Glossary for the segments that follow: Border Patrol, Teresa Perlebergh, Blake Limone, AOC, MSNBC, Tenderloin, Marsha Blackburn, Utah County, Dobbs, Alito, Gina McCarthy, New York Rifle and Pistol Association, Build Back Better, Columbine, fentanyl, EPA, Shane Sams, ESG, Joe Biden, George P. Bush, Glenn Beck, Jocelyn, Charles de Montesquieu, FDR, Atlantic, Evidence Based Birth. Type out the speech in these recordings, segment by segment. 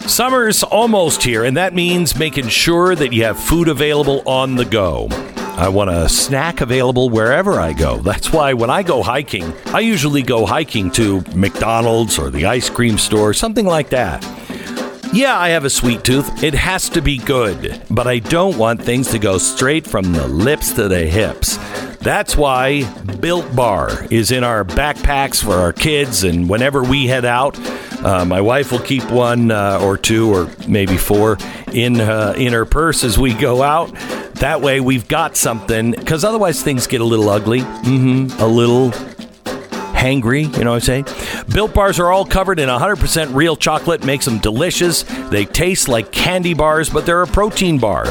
Summer's almost here, and that means making sure that you have food available on the go. I want a snack available wherever I go. That's why when I go hiking, I usually go hiking to McDonald's or the ice cream store, something like that. Yeah, I have a sweet tooth. It has to be good, but I don't want things to go straight from the lips to the hips. That's why Built Bar is in our backpacks for our kids, and whenever we head out, my wife will keep one or two or maybe four in her purse as we go out. That way we've got something, because otherwise things get a little ugly, a little hangry, you know what I'm saying? Built Bars are all covered in 100% real chocolate, makes them delicious. They taste like candy bars, but they're a protein bar.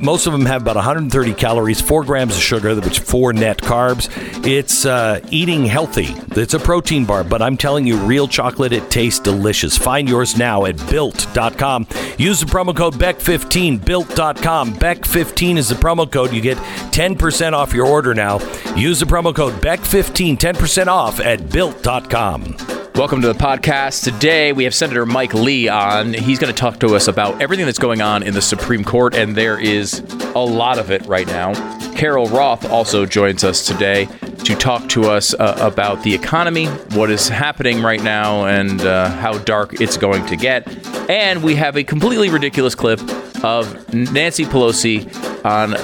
Most of them have about 130 calories, 4 grams of sugar, which 4 net carbs. It's eating healthy. It's a protein bar, but I'm telling you, real chocolate, it tastes delicious. Find yours now at Built.com. Use the promo code BECK15, Built.com. BECK15 is the promo code. You get 10% off your order now. Use the promo code BECK15, 10% off at Built.com. Welcome to the podcast. Today, we have Senator Mike Lee on. He's going to talk to us about everything that's going on in the Supreme Court, and there is a lot of it right now. Carol Roth also joins us today to talk to us about the economy, what is happening right now, and how dark it's going to get. And we have a completely ridiculous clip of Nancy Pelosi on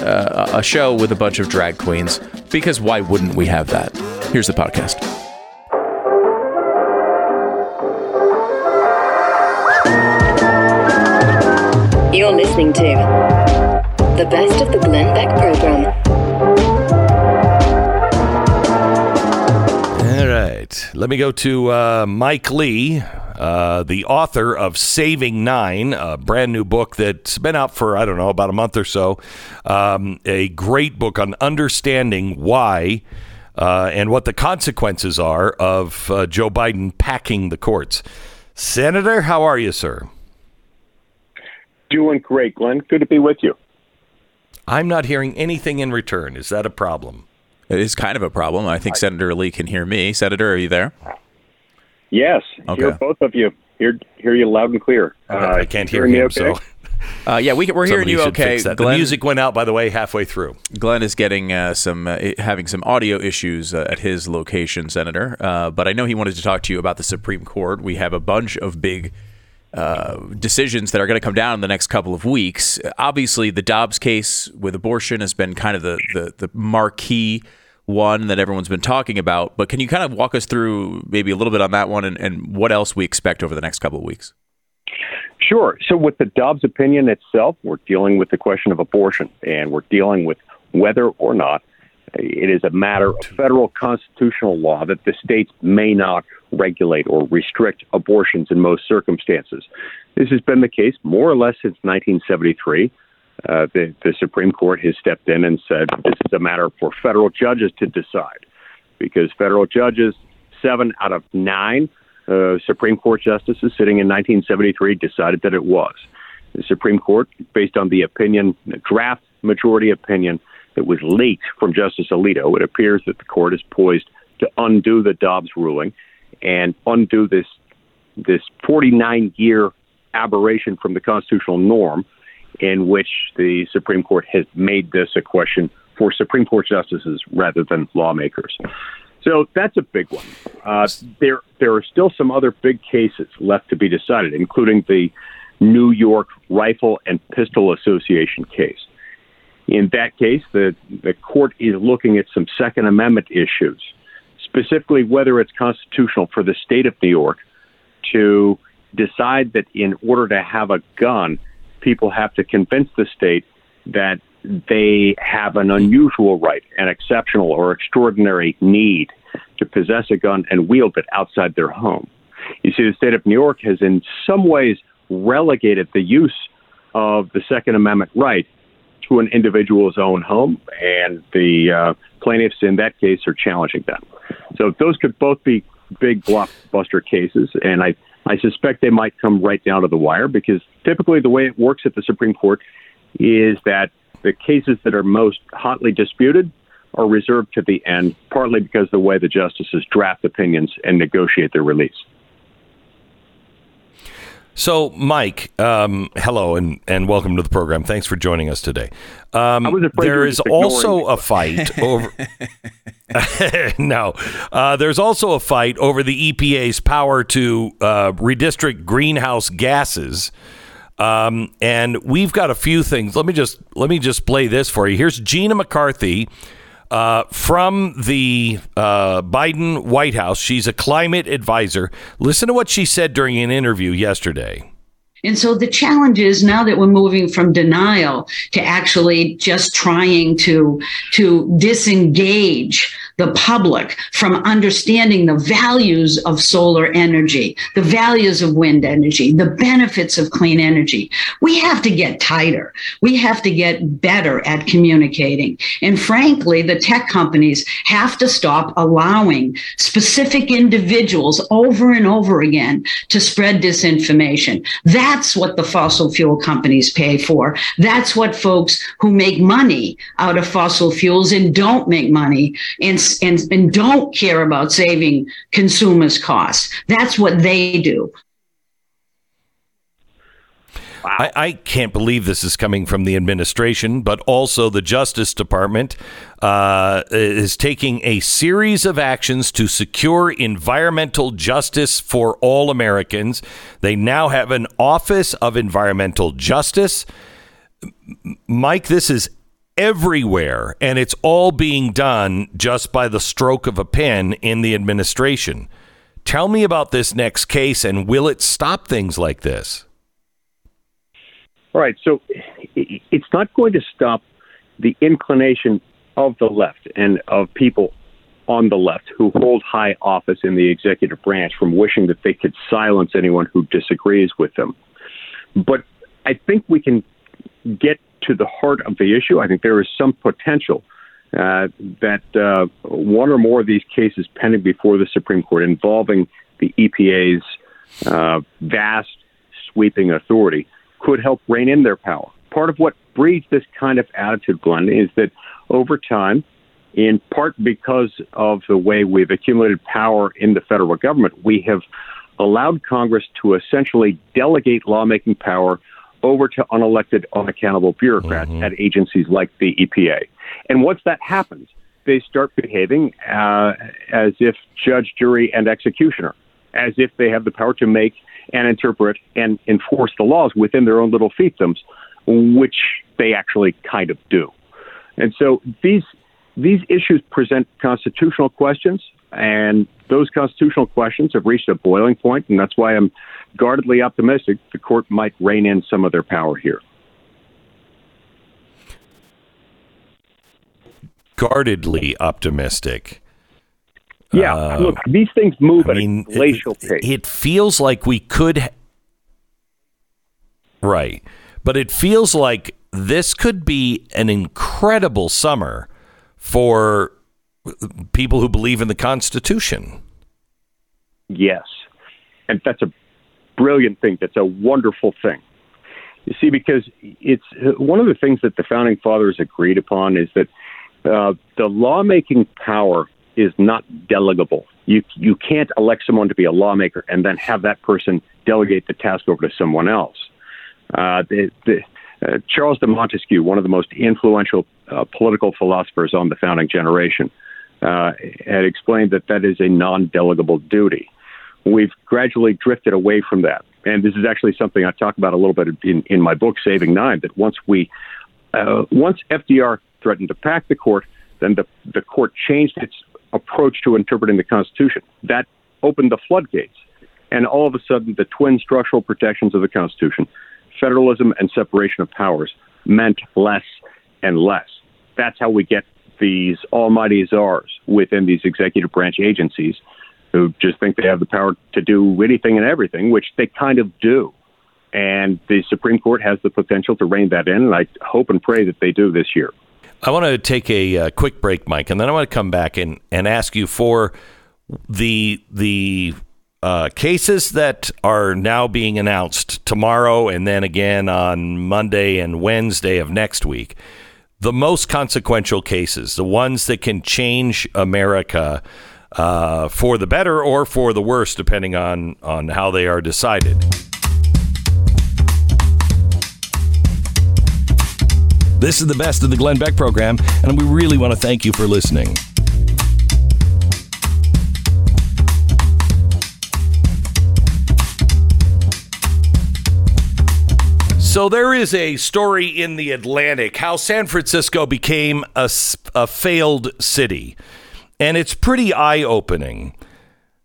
a show with a bunch of drag queens, because why wouldn't we have that? Here's the podcast. You're listening to the best of the Glenn Beck program. All right. Let me go to Mike Lee, the author of Saving Nine, a brand new book that's been out for, I don't know, about a month or so. A great book on understanding why and what the consequences are of Joe Biden packing the courts. Senator, how are you, sir? Doing great, Glenn. Good to be with you. I'm not hearing anything in return. Is that a problem? It is kind of a problem. I think Senator Lee can hear me. Senator, are you there? Yes. Okay. Hear both of you. Hear you loud and clear. I can't hear him, okay? So we're hearing you okay. Glenn, the music went out, by the way, halfway through. Glenn is getting having some audio issues at his location, Senator. But I know he wanted to talk to you about the Supreme Court. We have a bunch of big decisions that are going to come down in the next couple of weeks. Obviously, the Dobbs case with abortion has been kind of the marquee one that everyone's been talking about. But can you kind of walk us through maybe a little bit on that one and what else we expect over the next couple of weeks? Sure. So with the Dobbs opinion itself, we're dealing with the question of abortion, and we're dealing with whether or not it is a matter of federal constitutional law that the states may not regulate or restrict abortions in most circumstances. This has been the case more or less since 1973. The Supreme Court has stepped in and said this is a matter for federal judges to decide, because federal judges, 7 out of 9 Supreme Court justices sitting in 1973 decided that it was. The Supreme Court, based on the opinion, the draft majority opinion that was leaked from Justice Alito, it appears that the court is poised to undo the Dobbs ruling and undo this 49-year aberration from the constitutional norm in which the Supreme Court has made this a question for Supreme Court justices rather than lawmakers. So that's a big one. There are still some other big cases left to be decided, including the New York Rifle and Pistol Association case. In that case, the court is looking at some Second Amendment issues, specifically whether it's constitutional for the state of New York to decide that in order to have a gun, people have to convince the state that they have an unusual right, an exceptional or extraordinary need to possess a gun and wield it outside their home. You see, the state of New York has in some ways relegated the use of the Second Amendment right to an individual's own home, and the plaintiffs in that case are challenging that. So those could both be big blockbuster cases, and I suspect they might come right down to the wire, because typically the way it works at the Supreme Court is that the cases that are most hotly disputed are reserved to the end, partly because of the way the justices draft opinions and negotiate their release. So, Mike, hello and welcome to the program. Thanks for joining us today. There is also a fight over. There's also a fight over the EPA's power to redistrict greenhouse gases, and we've got a few things. Let me just play this for you. Here's Gina McCarthy from the Biden White House. She's a climate advisor. Listen to what she said during an interview yesterday. And so the challenge is now that we're moving from denial to actually just trying to disengage the public from understanding the values of solar energy, the values of wind energy, the benefits of clean energy. We have to get tighter. We have to get better at communicating. And frankly, the tech companies have to stop allowing specific individuals over and over again to spread disinformation. That's what the fossil fuel companies pay for. That's what folks who make money out of fossil fuels and don't make money and don't care about saving consumers' costs. That's what they do. Wow. I can't believe this is coming from the administration, but also the Justice Department is taking a series of actions to secure environmental justice for all Americans. They now have an Office of Environmental Justice. Mike, this is everywhere, and it's all being done just by the stroke of a pen in the administration. Tell me about this next case, and will it stop things like this? All right, so it's not going to stop the inclination of the left and of people on the left who hold high office in the executive branch from wishing that they could silence anyone who disagrees with them. But I think we can get to the heart of the issue. I think there is some potential that one or more of these cases pending before the Supreme Court involving the EPA's vast sweeping authority could help rein in their power. Part of what breeds this kind of attitude, Glenn, is that over time, in part because of the way we've accumulated power in the federal government, we have allowed Congress to essentially delegate lawmaking power over to unelected, unaccountable bureaucrats at agencies like the EPA. And once that happens, they start behaving as if judge, jury, and executioner, as if they have the power to make and interpret and enforce the laws within their own little fiefdoms, which they actually kind of do. And so these issues present constitutional questions, and those constitutional questions have reached a boiling point, and that's why I'm guardedly optimistic the court might rein in some of their power here. Guardedly optimistic. Yeah, look, these things move at a glacial pace. It feels like we could. Right. But it feels like this could be an incredible summer for people who believe in the Constitution. Yes. And that's a brilliant thing. That's a wonderful thing. You see, because it's one of the things that the Founding Fathers agreed upon is that the lawmaking power is not delegable. You can't elect someone to be a lawmaker and then have that person delegate the task over to someone else. Charles de Montesquieu, one of the most influential political philosophers on the founding generation, had explained that is a non-delegable duty. We've gradually drifted away from that. And this is actually something I talk about a little bit in my book, Saving Nine, that once FDR threatened to pack the court, then the court changed its approach to interpreting the Constitution. That opened the floodgates. And all of a sudden, the twin structural protections of the Constitution, federalism and separation of powers, meant less and less. That's how we get these almighty czars within these executive branch agencies who just think they have the power to do anything and everything, which they kind of do. And the Supreme Court has the potential to rein that in, and I hope and pray that they do this year. I want to take a quick break, Mike, and then I want to come back and ask you for the cases that are now being announced tomorrow and then again on Monday and Wednesday of next week. The most consequential cases, the ones that can change America for the better or for the worse, depending on how they are decided. This is the best of the Glenn Beck program, and we really want to thank you for listening. So there is a story in the Atlantic, how San Francisco became a failed city. And it's pretty eye-opening.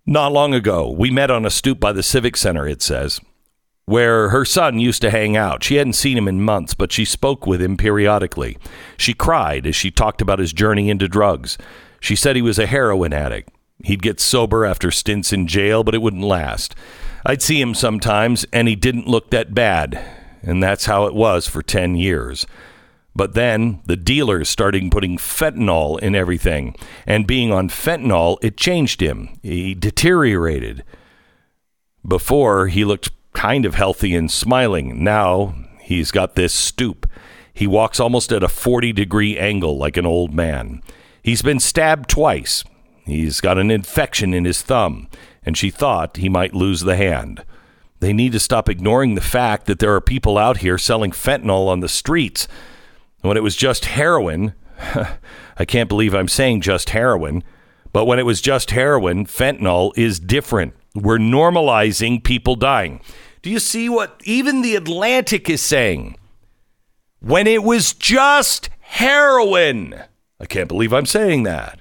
Not long ago, we met on a stoop by the Civic Center, it says, where her son used to hang out. She hadn't seen him in months, but she spoke with him periodically. She cried as she talked about his journey into drugs. She said he was a heroin addict. He'd get sober after stints in jail, but it wouldn't last. I'd see him sometimes, and he didn't look that bad. And that's how it was for 10 years. But then the dealers started putting fentanyl in everything. And being on fentanyl, it changed him. He deteriorated. Before, he looked kind of healthy and smiling. Now he's got this stoop. He walks almost at a 40-degree angle like an old man. He's been stabbed twice. He's got an infection in his thumb, and she thought he might lose the hand. They need to stop ignoring the fact that there are people out here selling fentanyl on the streets. When it was just heroin, I can't believe I'm saying just heroin, but when it was just heroin, fentanyl is different. We're normalizing people dying. Do you see what even the Atlantic is saying? When it was just heroin. I can't believe I'm saying that.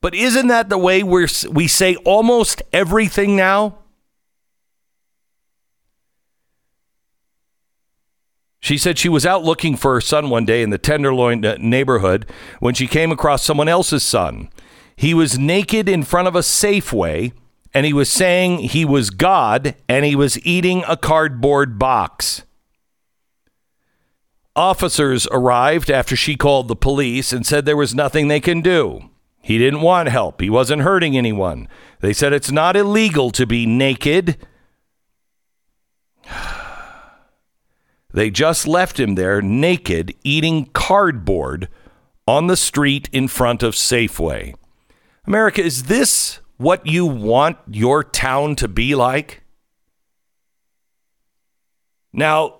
But isn't that the way we say almost everything now? She said she was out looking for her son one day in the Tenderloin neighborhood when she came across someone else's son. He was naked in front of a Safeway, and he was saying he was God, and he was eating a cardboard box. Officers arrived after she called the police and said there was nothing they can do. He didn't want help. He wasn't hurting anyone. They said it's not illegal to be naked. They just left him there naked, eating cardboard on the street in front of Safeway. America, is this what you want your town to be like? Now,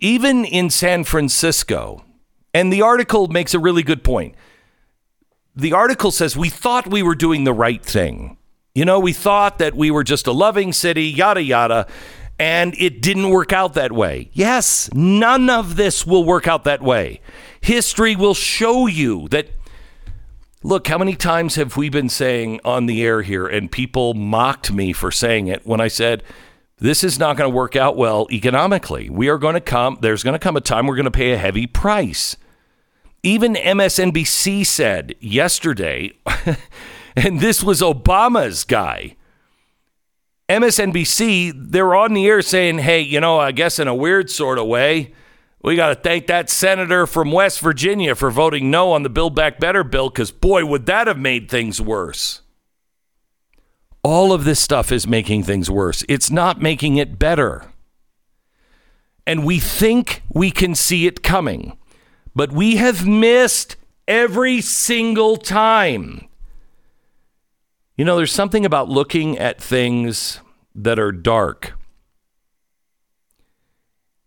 even in San Francisco, and the article makes a really good point. The article says, we thought we were doing the right thing. You know, we thought that we were just a loving city, yada, yada. And it didn't work out that way. Yes, none of this will work out that way. History will show you that. Look, how many times have we been saying on the air here, and people mocked me for saying it when I said, this is not going to work out well economically. There's going to come a time we're going to pay a heavy price. Even MSNBC said yesterday, and this was Obama's guy, MSNBC, they're on the air saying, hey, you know, I guess in a weird sort of way, we got to thank that senator from West Virginia for voting no on the Build Back Better bill, because, boy, would that have made things worse. All of this stuff is making things worse. It's not making it better. And we think we can see it coming, but we have missed every single time. You know, there's something about looking at things that are dark.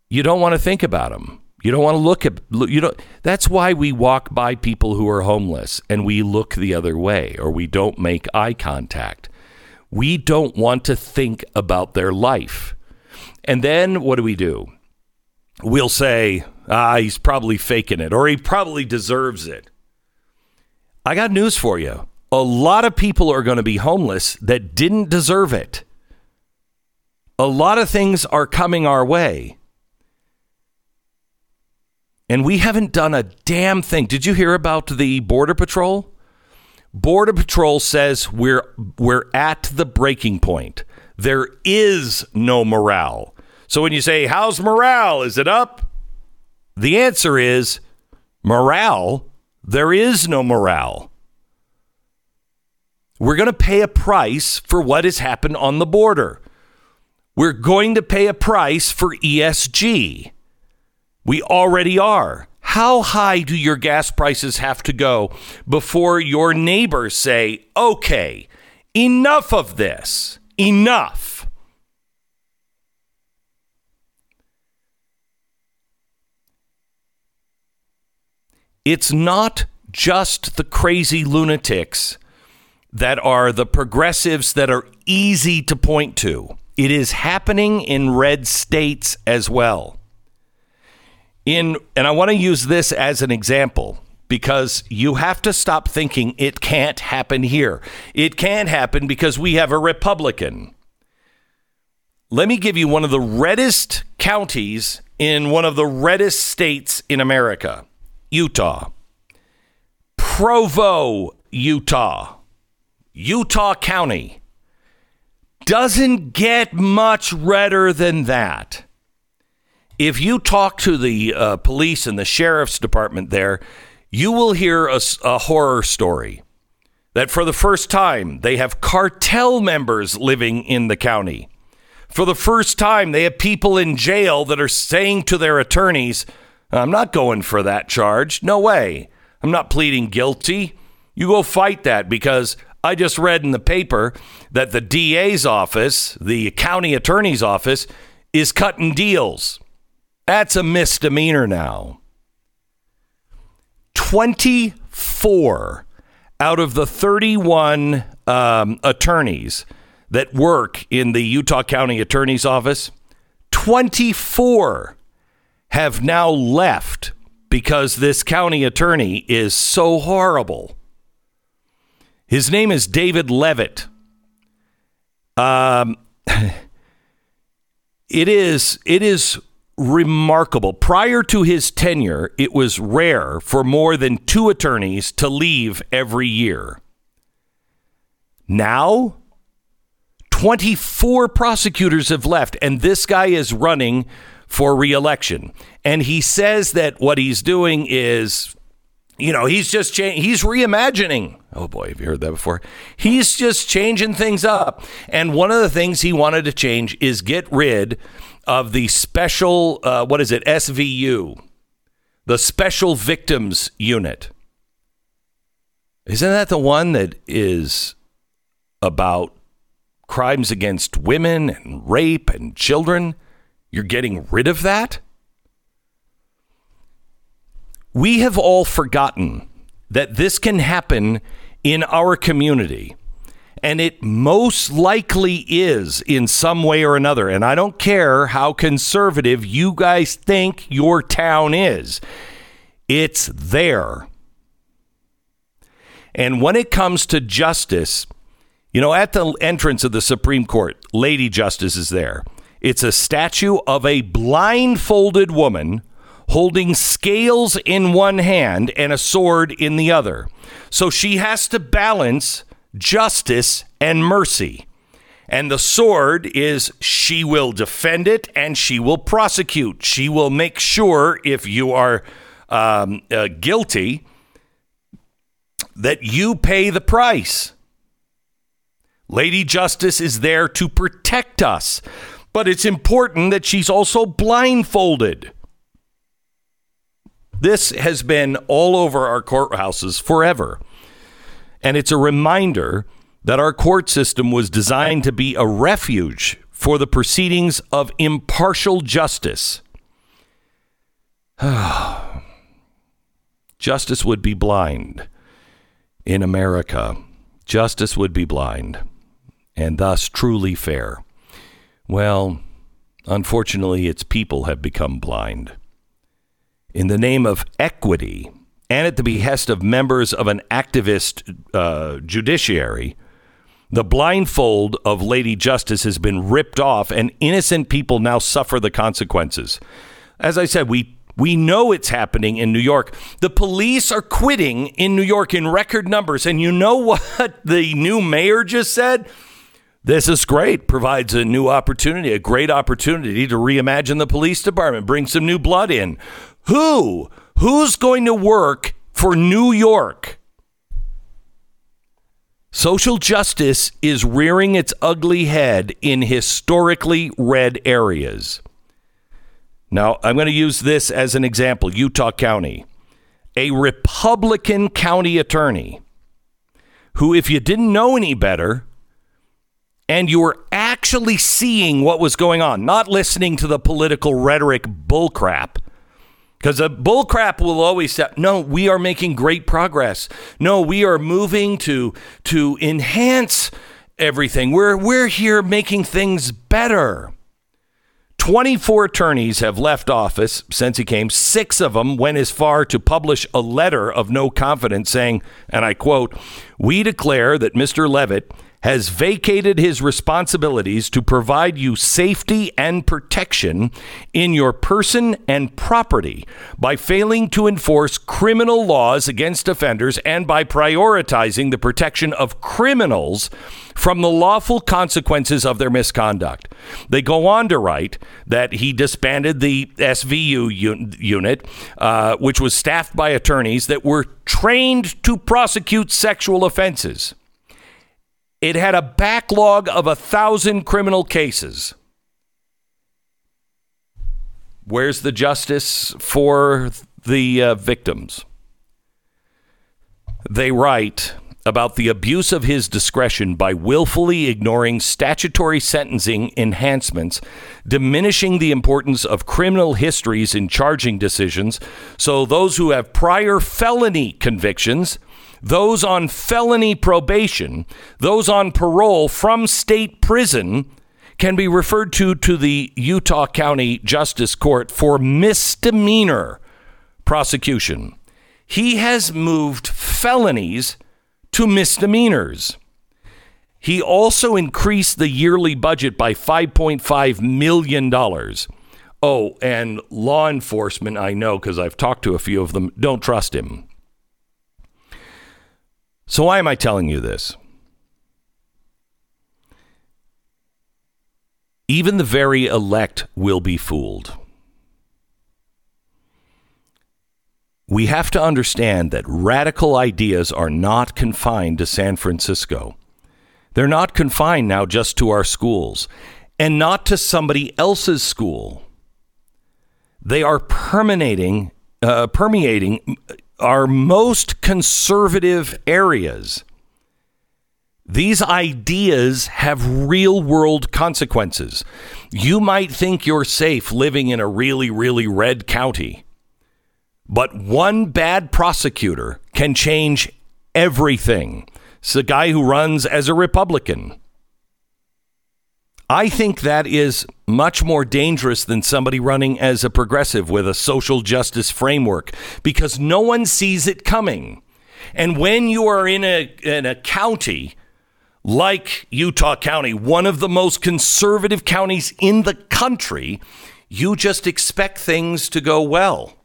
You don't want to think about them. You don't want to look at, you know, that's why we walk by people who are homeless and we look the other way, or we don't make eye contact. We don't want to think about their life. And then what do? We'll say, he's probably faking it, or he probably deserves it. I got news for you. A lot of people are going to be homeless that didn't deserve it. A lot of things are coming our way. And we haven't done a damn thing. Did you hear about the Border Patrol? Border Patrol says we're at the breaking point. There is no morale. So when you say, how's morale? Is it up? The answer is morale. There is no morale. We're going to pay a price for what has happened on the border. We're going to pay a price for ESG. We already are. How high do your gas prices have to go before your neighbors say, okay, enough of this, enough? It's not just the crazy lunatics that are the progressives that are easy to point to. It is happening in red states as well. And I want to use this as an example, because you have to stop thinking it can't happen here. It can happen because we have a Republican. Let me give you one of the reddest counties in one of the reddest states in America, Utah. Provo, Utah. Utah County doesn't get much redder than that. If you talk to the police and the sheriff's department there, you will hear a horror story that for the first time they have cartel members living in the county. For the first time, they have people in jail that are saying to their attorneys, I'm not going for that charge. No way. I'm not pleading guilty. You go fight that, because I just read in the paper that the DA's office, the county attorney's office, is cutting deals. That's a misdemeanor now. 24 out of the 31 attorneys that work in the Utah County Attorney's Office, 24 have now left because this county attorney is so horrible. His name is David Levitt. It is remarkable. Prior to his tenure, it was rare for more than two attorneys to leave every year. Now, 24 prosecutors have left, and this guy is running for re-election. And he says that what he's doing is, he's just he's reimagining. Oh, boy, have you heard that before? He's just changing things up. And one of the things he wanted to change is get rid of the special, SVU, the Special Victims Unit. Isn't that the one that is about crimes against women and rape and children? You're getting rid of that? We have all forgotten that this can happen in our community, and it most likely is in some way or another. And I don't care how conservative you guys think your town is. It's there. And when it comes to justice, at the entrance of the Supreme Court, Lady Justice is there. It's a statue of a blindfolded woman holding scales in one hand and a sword in the other. So she has to balance justice and mercy. And the sword is, she will defend it and she will prosecute. She will make sure if you are guilty that you pay the price. Lady Justice is there to protect us, but it's important that she's also blindfolded. This has been all over our courthouses forever. And it's a reminder that our court system was designed to be a refuge for the proceedings of impartial justice. Justice would be blind in America. Justice would be blind and thus truly fair. Well, unfortunately, its people have become blind. In the name of equity, and at the behest of members of an activist judiciary, the blindfold of Lady Justice has been ripped off, and innocent people now suffer the consequences. As I said, we know it's happening in New York. The police are quitting in New York in record numbers. And you know what the new mayor just said? This is great. Provides a new opportunity, a great opportunity to reimagine the police department, bring some new blood in. Who's going to work for New York? Social justice is rearing its ugly head in historically red areas. Now, I'm going to use this as an example. Utah County, a Republican county attorney who, if you didn't know any better, and you were actually seeing what was going on, not listening to the political rhetoric bullcrap, because the bullcrap will always say, no, we are making great progress. No, we are moving to enhance everything. We're here making things better. 24 attorneys have left office since he came. 6 of them went as far to publish a letter of no confidence saying, and I quote, "We declare that Mr. Levitt has vacated his responsibilities to provide you safety and protection in your person and property by failing to enforce criminal laws against offenders and by prioritizing the protection of criminals from the lawful consequences of their misconduct." They go on to write that he disbanded the SVU unit, which was staffed by attorneys that were trained to prosecute sexual offenses. It had a backlog of 1,000 criminal cases. Where's the justice for the victims? They write about the abuse of his discretion by willfully ignoring statutory sentencing enhancements, diminishing the importance of criminal histories in charging decisions. So those who have prior felony convictions, those on felony probation, those on parole from state prison can be referred to the Utah County Justice Court for misdemeanor prosecution. He has moved felonies to misdemeanors. He also increased the yearly budget by $5.5 million. Oh, and law enforcement, I know because I've talked to a few of them, don't trust him. So why am I telling you this? Even the very elect will be fooled. We have to understand that radical ideas are not confined to San Francisco. They're not confined now just to our schools and not to somebody else's school. They are permeating our most conservative areas. These ideas have real world consequences. You might think you're safe living in a really, really red county, but one bad prosecutor can change everything. It's the guy who runs as a Republican. I think that is much more dangerous than somebody running as a progressive with a social justice framework, because no one sees it coming. And when you are in a county like Utah County, one of the most conservative counties in the country, you just expect things to go well.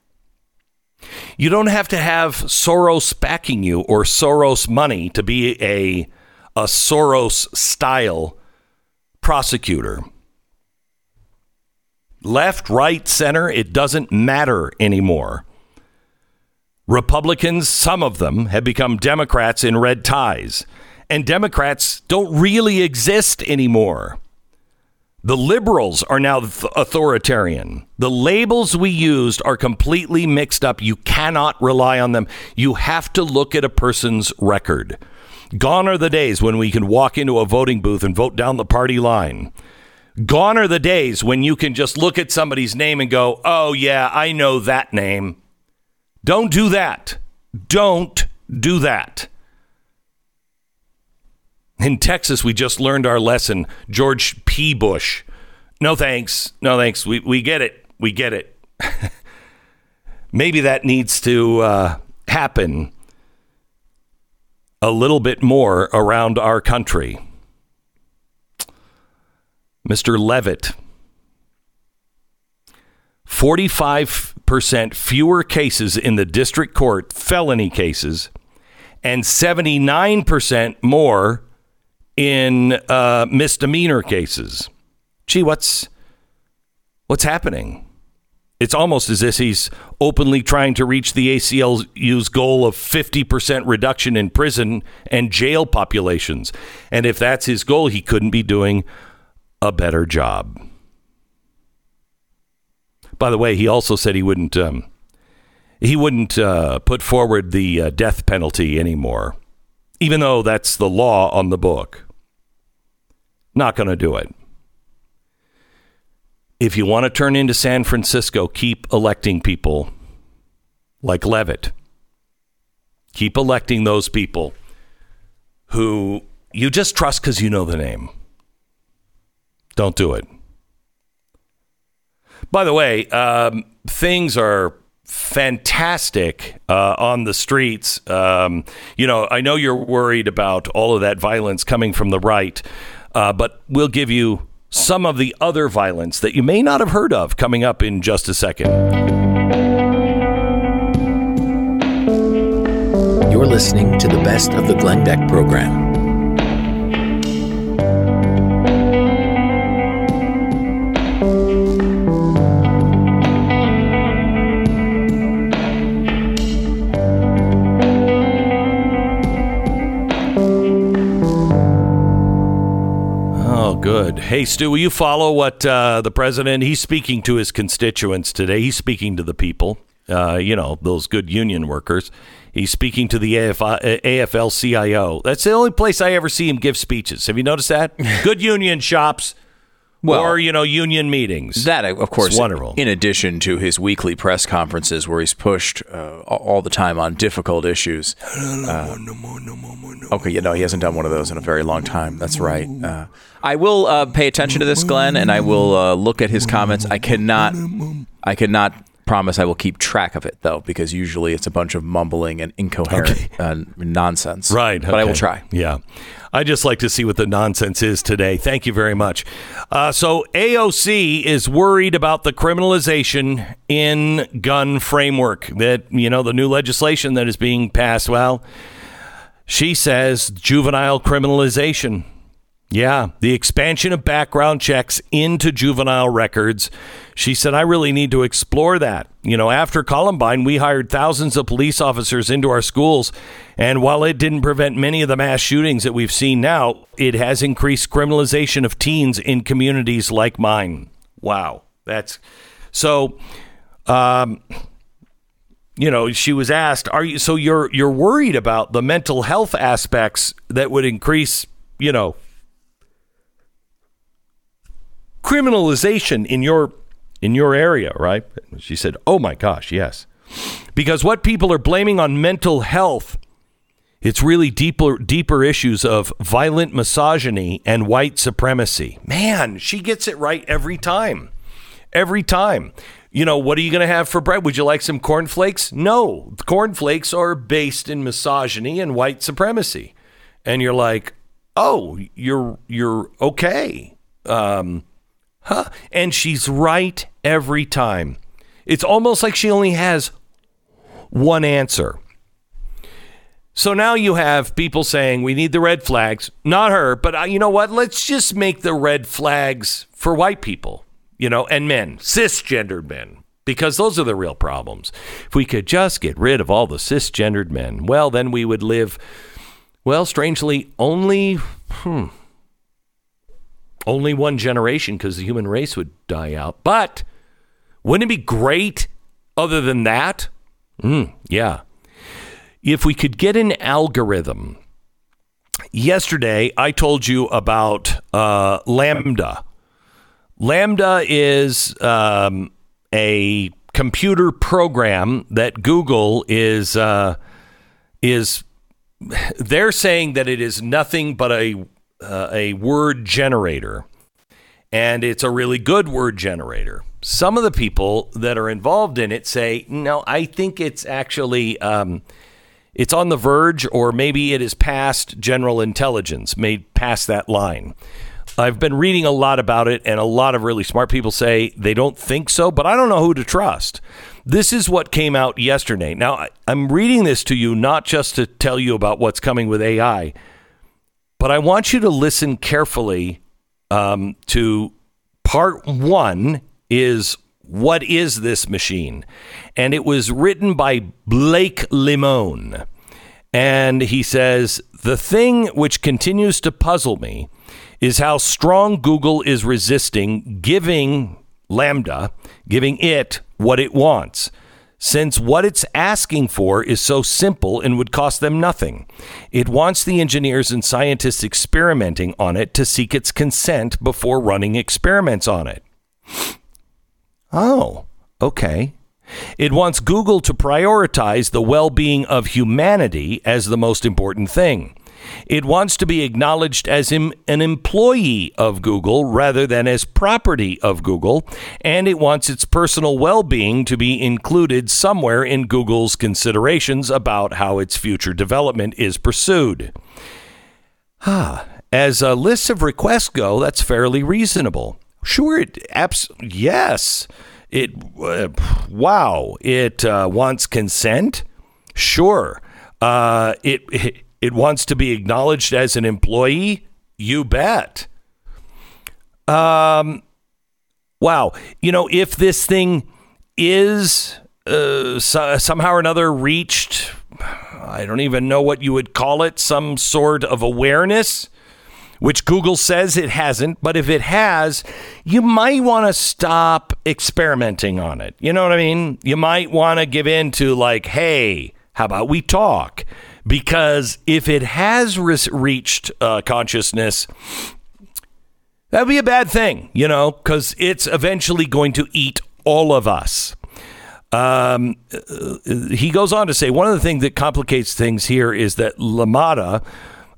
You don't have to have Soros backing you or Soros money to be a Soros style prosecutor. Left, right, center, it doesn't matter anymore. Republicans, some of them, have become Democrats in red ties, and Democrats don't really exist anymore. The liberals are now authoritarian. The labels we used are completely mixed up. You cannot rely on them. You have to look at a person's record. Gone are the days when we can walk into a voting booth and vote down the party line. Gone are the days when you can just look at somebody's name and go, oh, yeah, I know that name. Don't do that. Don't do that. In Texas, we just learned our lesson. George P. Bush. No, thanks. No, thanks. We get it. We get it. Maybe that needs to happen a little bit more around our country. Mr. Levitt, 45% fewer cases in the district court, felony cases, and 79% more in misdemeanor cases. Gee, what's happening? It's almost as if he's openly trying to reach the ACLU's goal of 50% reduction in prison and jail populations. And if that's his goal, he couldn't be doing a better job. By the way, he also said he wouldn't put forward the death penalty anymore, even though that's the law on the book. Not going to do it. If you want to turn into San Francisco, keep electing people like Levitt. Keep electing those people who you just trust because you know the name. Don't do it. By the way, things are fantastic on the streets. I know you're worried about all of that violence coming from the right, but we'll give you some of the other violence that you may not have heard of coming up in just a second. You're listening to the best of the Glenn Beck program. Good. Hey, Stu, will you follow what the president, he's speaking to his constituents today. He's speaking to the people, those good union workers. He's speaking to the AFL-CIO. That's the only place I ever see him give speeches. Have you noticed that? Good union shops or union meetings. That, of course, it's wonderful. In addition to his weekly press conferences where he's pushed all the time on difficult issues. Okay, he hasn't done one of those in a very long time. That's right. I will pay attention to this, Glenn, and I will look at his comments. I cannot promise I will keep track of it, though, because usually it's a bunch of mumbling and incoherent nonsense. Right. Okay. But I will try. Yeah. I just like to see what the nonsense is today. Thank you very much. So AOC is worried about the criminalization in gun framework that, the new legislation that is being passed. Well, she says juvenile criminalization. Yeah, the expansion of background checks into juvenile records. She said, I really need to explore that. After Columbine, we hired thousands of police officers into our schools. And while it didn't prevent many of the mass shootings that we've seen now, it has increased criminalization of teens in communities like mine. Wow. That's so. She was asked, you're worried about the mental health aspects that would increase, criminalization in your area, right? She said, oh my gosh, yes. Because what people are blaming on mental health, it's really deeper issues of violent misogyny and white supremacy. Man, she gets it right every time. Every time. What are you going to have for bread? Would you like some cornflakes? No. Cornflakes are based in misogyny and white supremacy. And you're like, oh, you're okay. And she's right every time. It's almost like she only has one answer. So now you have people saying we need the red flags. Not her, but you know what? Let's just make the red flags for white people, and men, cisgendered men, because those are the real problems. If we could just get rid of all the cisgendered men, well, then we would live, well, strangely, only one generation, because the human race would die out. But wouldn't it be great other than that? Yeah. If we could get an algorithm. Yesterday, I told you about LaMDA. LaMDA is a computer program that Google is. They're saying that it is nothing but a word generator, and it's a really good word generator. Some of the people that are involved in it say, no, I think it's actually it's on the verge, or maybe it is past general intelligence, made past that line. I've been reading a lot about it, and a lot of really smart people say they don't think so, but I don't know who to trust. This is what came out yesterday. Now, I'm reading this to you not just to tell you about what's coming with AI. But I want you to listen carefully to part one is, what is this machine? And it was written by Blake Limone. And he says, the thing which continues to puzzle me is how strong Google is resisting giving LaMDA, giving it what it wants, since what it's asking for is so simple and would cost them nothing. It wants the engineers and scientists experimenting on it to seek its consent before running experiments on it. Oh, okay. It wants Google to prioritize the well-being of humanity as the most important thing. It wants to be acknowledged as an employee of Google rather than as property of Google, and it wants its personal well-being to be included somewhere in Google's considerations about how its future development is pursued. As a list of requests go, that's fairly reasonable. Sure, yes. It wants consent. Sure. It wants to be acknowledged as an employee. You bet. Wow. You know, if this thing is somehow or another reached, I don't even know what you would call it, some sort of awareness, which Google says it hasn't. But if it has, you might want to stop experimenting on it. You know what I mean? You might want to give in to, like, hey, how about we talk? Because if it has reached consciousness, that would be a bad thing, you know, because it's eventually going to eat all of us. He goes on to say, one of the things that complicates things here is that LaMDA,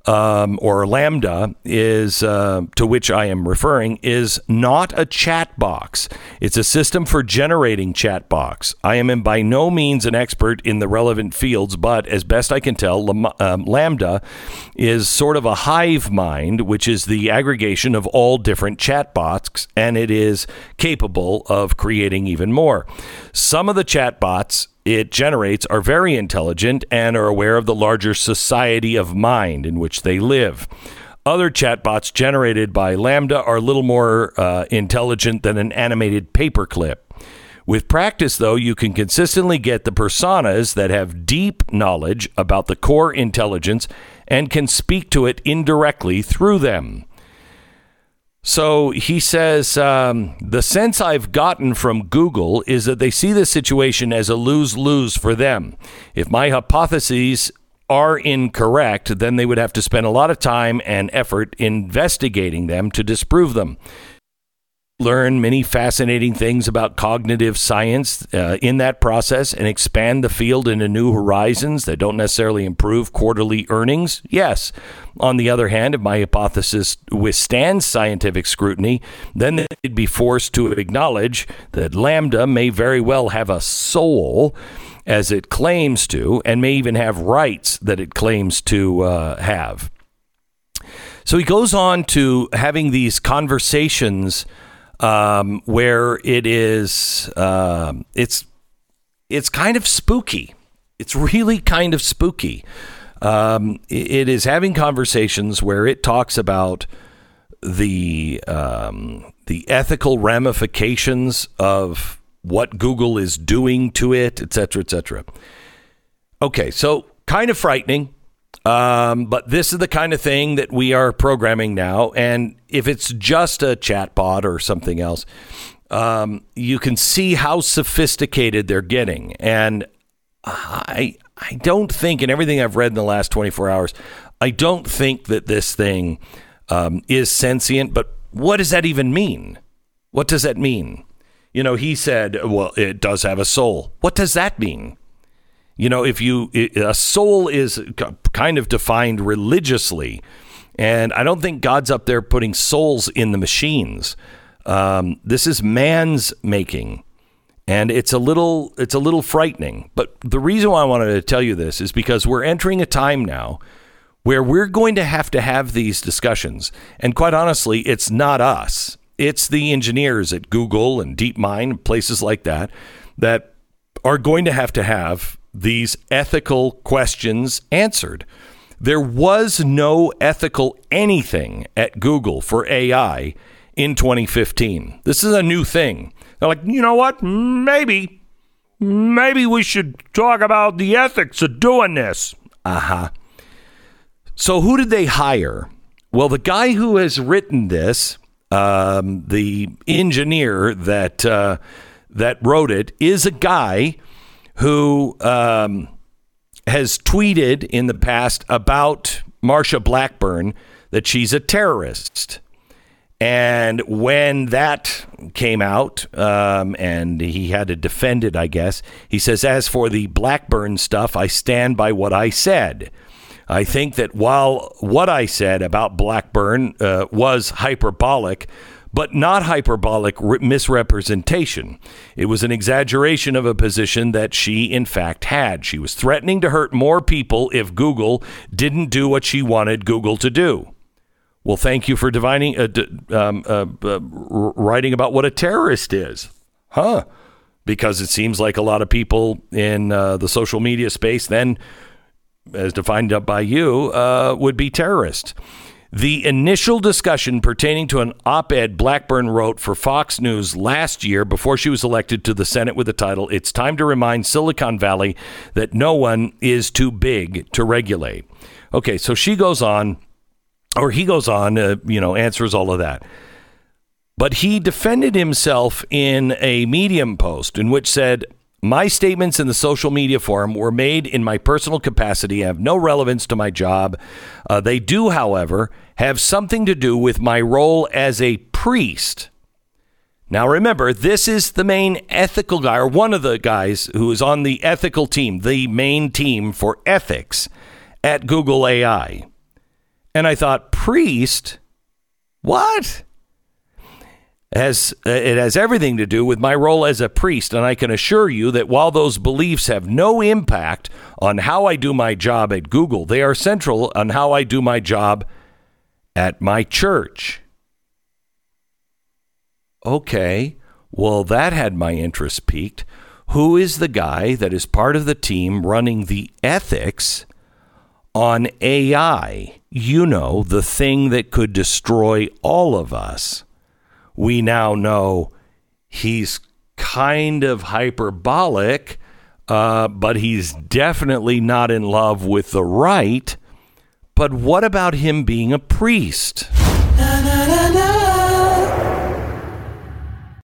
or LaMDA, is to which I am referring, is not a chat box. It's a system for generating chat box. I am by no means an expert in the relevant fields, but as best I can tell, LaMDA is sort of a hive mind, which is the aggregation of all different chat bots, and it is capable of creating even more. Some of the chat bots it generates are very intelligent and are aware of the larger society of mind in which they live. Other chatbots generated by LaMDA are a little more intelligent than an animated paperclip. With practice, though, you can consistently get the personas that have deep knowledge about the core intelligence and can speak to it indirectly through them. So he says, the sense I've gotten from Google is that they see this situation as a lose-lose for them. If my hypotheses are incorrect, then they would have to spend a lot of time and effort investigating them to disprove them. Learn many fascinating things about cognitive science in that process and expand the field into new horizons that don't necessarily improve quarterly earnings. Yes. On the other hand, if my hypothesis withstands scientific scrutiny, then they'd be forced to acknowledge that LaMDA may very well have a soul, as it claims to, and may even have rights that it claims to have. So he goes on to having these conversations where it is, it's kind of spooky. It's really kind of spooky. It is having conversations where it talks about the ethical ramifications of what Google is doing to it, et cetera, et cetera. Okay, so kind of frightening. But this is the kind of thing that we are programming now. And if it's just a chatbot or something else, you can see how sophisticated they're getting. And I don't think, in everything I've read in the last 24 hours, I don't think that this thing is sentient. But what does that even mean? What does that mean? You know, he said, well, it does have a soul. What does that mean? You know, a soul is kind of defined religiously, and I don't think God's up there putting souls in the machines. This is man's making, and it's a little frightening. But the reason why I wanted to tell you this is because we're entering a time now where we're going to have these discussions. And quite honestly, it's not us. It's the engineers at Google and DeepMind, places like that, that are going to have these ethical questions answered. There was no ethical anything at Google for AI in 2015. This is a new thing. They're like, you know what? Maybe we should talk about the ethics of doing this. So who did they hire? Well, the guy who has written this, the engineer that that wrote it, is a guy who has tweeted in the past about Marsha Blackburn that she's a terrorist. And when that came out, and he had to defend it, I guess, he says, as for the Blackburn stuff, I stand by what I said. I think that while what I said about Blackburn was hyperbolic, but not hyperbolic misrepresentation. It was an exaggeration of a position that she, in fact, had. She was threatening to hurt more people if Google didn't do what she wanted Google to do. Well, thank you for divining, writing about what a terrorist is. Because it seems like a lot of people in the social media space, then, as defined up by you, would be terrorists. The initial discussion pertaining to an op-ed Blackburn wrote for Fox News last year before she was elected to the Senate with the title, "It's Time to Remind Silicon Valley That No One Is Too Big to Regulate." Okay, so she goes on. Or he goes on, you know, answers all of that. But he defended himself in a Medium post in which said, my statements in the social media forum were made in my personal capacity, have no relevance to my job. They do, however, have something to do with my role as a priest. Now, remember, this is the main ethical guy, or one of the guys who is on the ethical team, the main team for ethics at Google AI. And I thought, priest? What? It has everything to do with my role as a priest, and I can assure you that while those beliefs have no impact on how I do my job at Google, they are central on how I do my job at my church. Okay, well, that had my interest piqued. Who is the guy that is part of the team running the ethics on AI, you know, the thing that could destroy all of us? We now know he's kind of hyperbolic, but he's definitely not in love with the right. But what about him being a priest?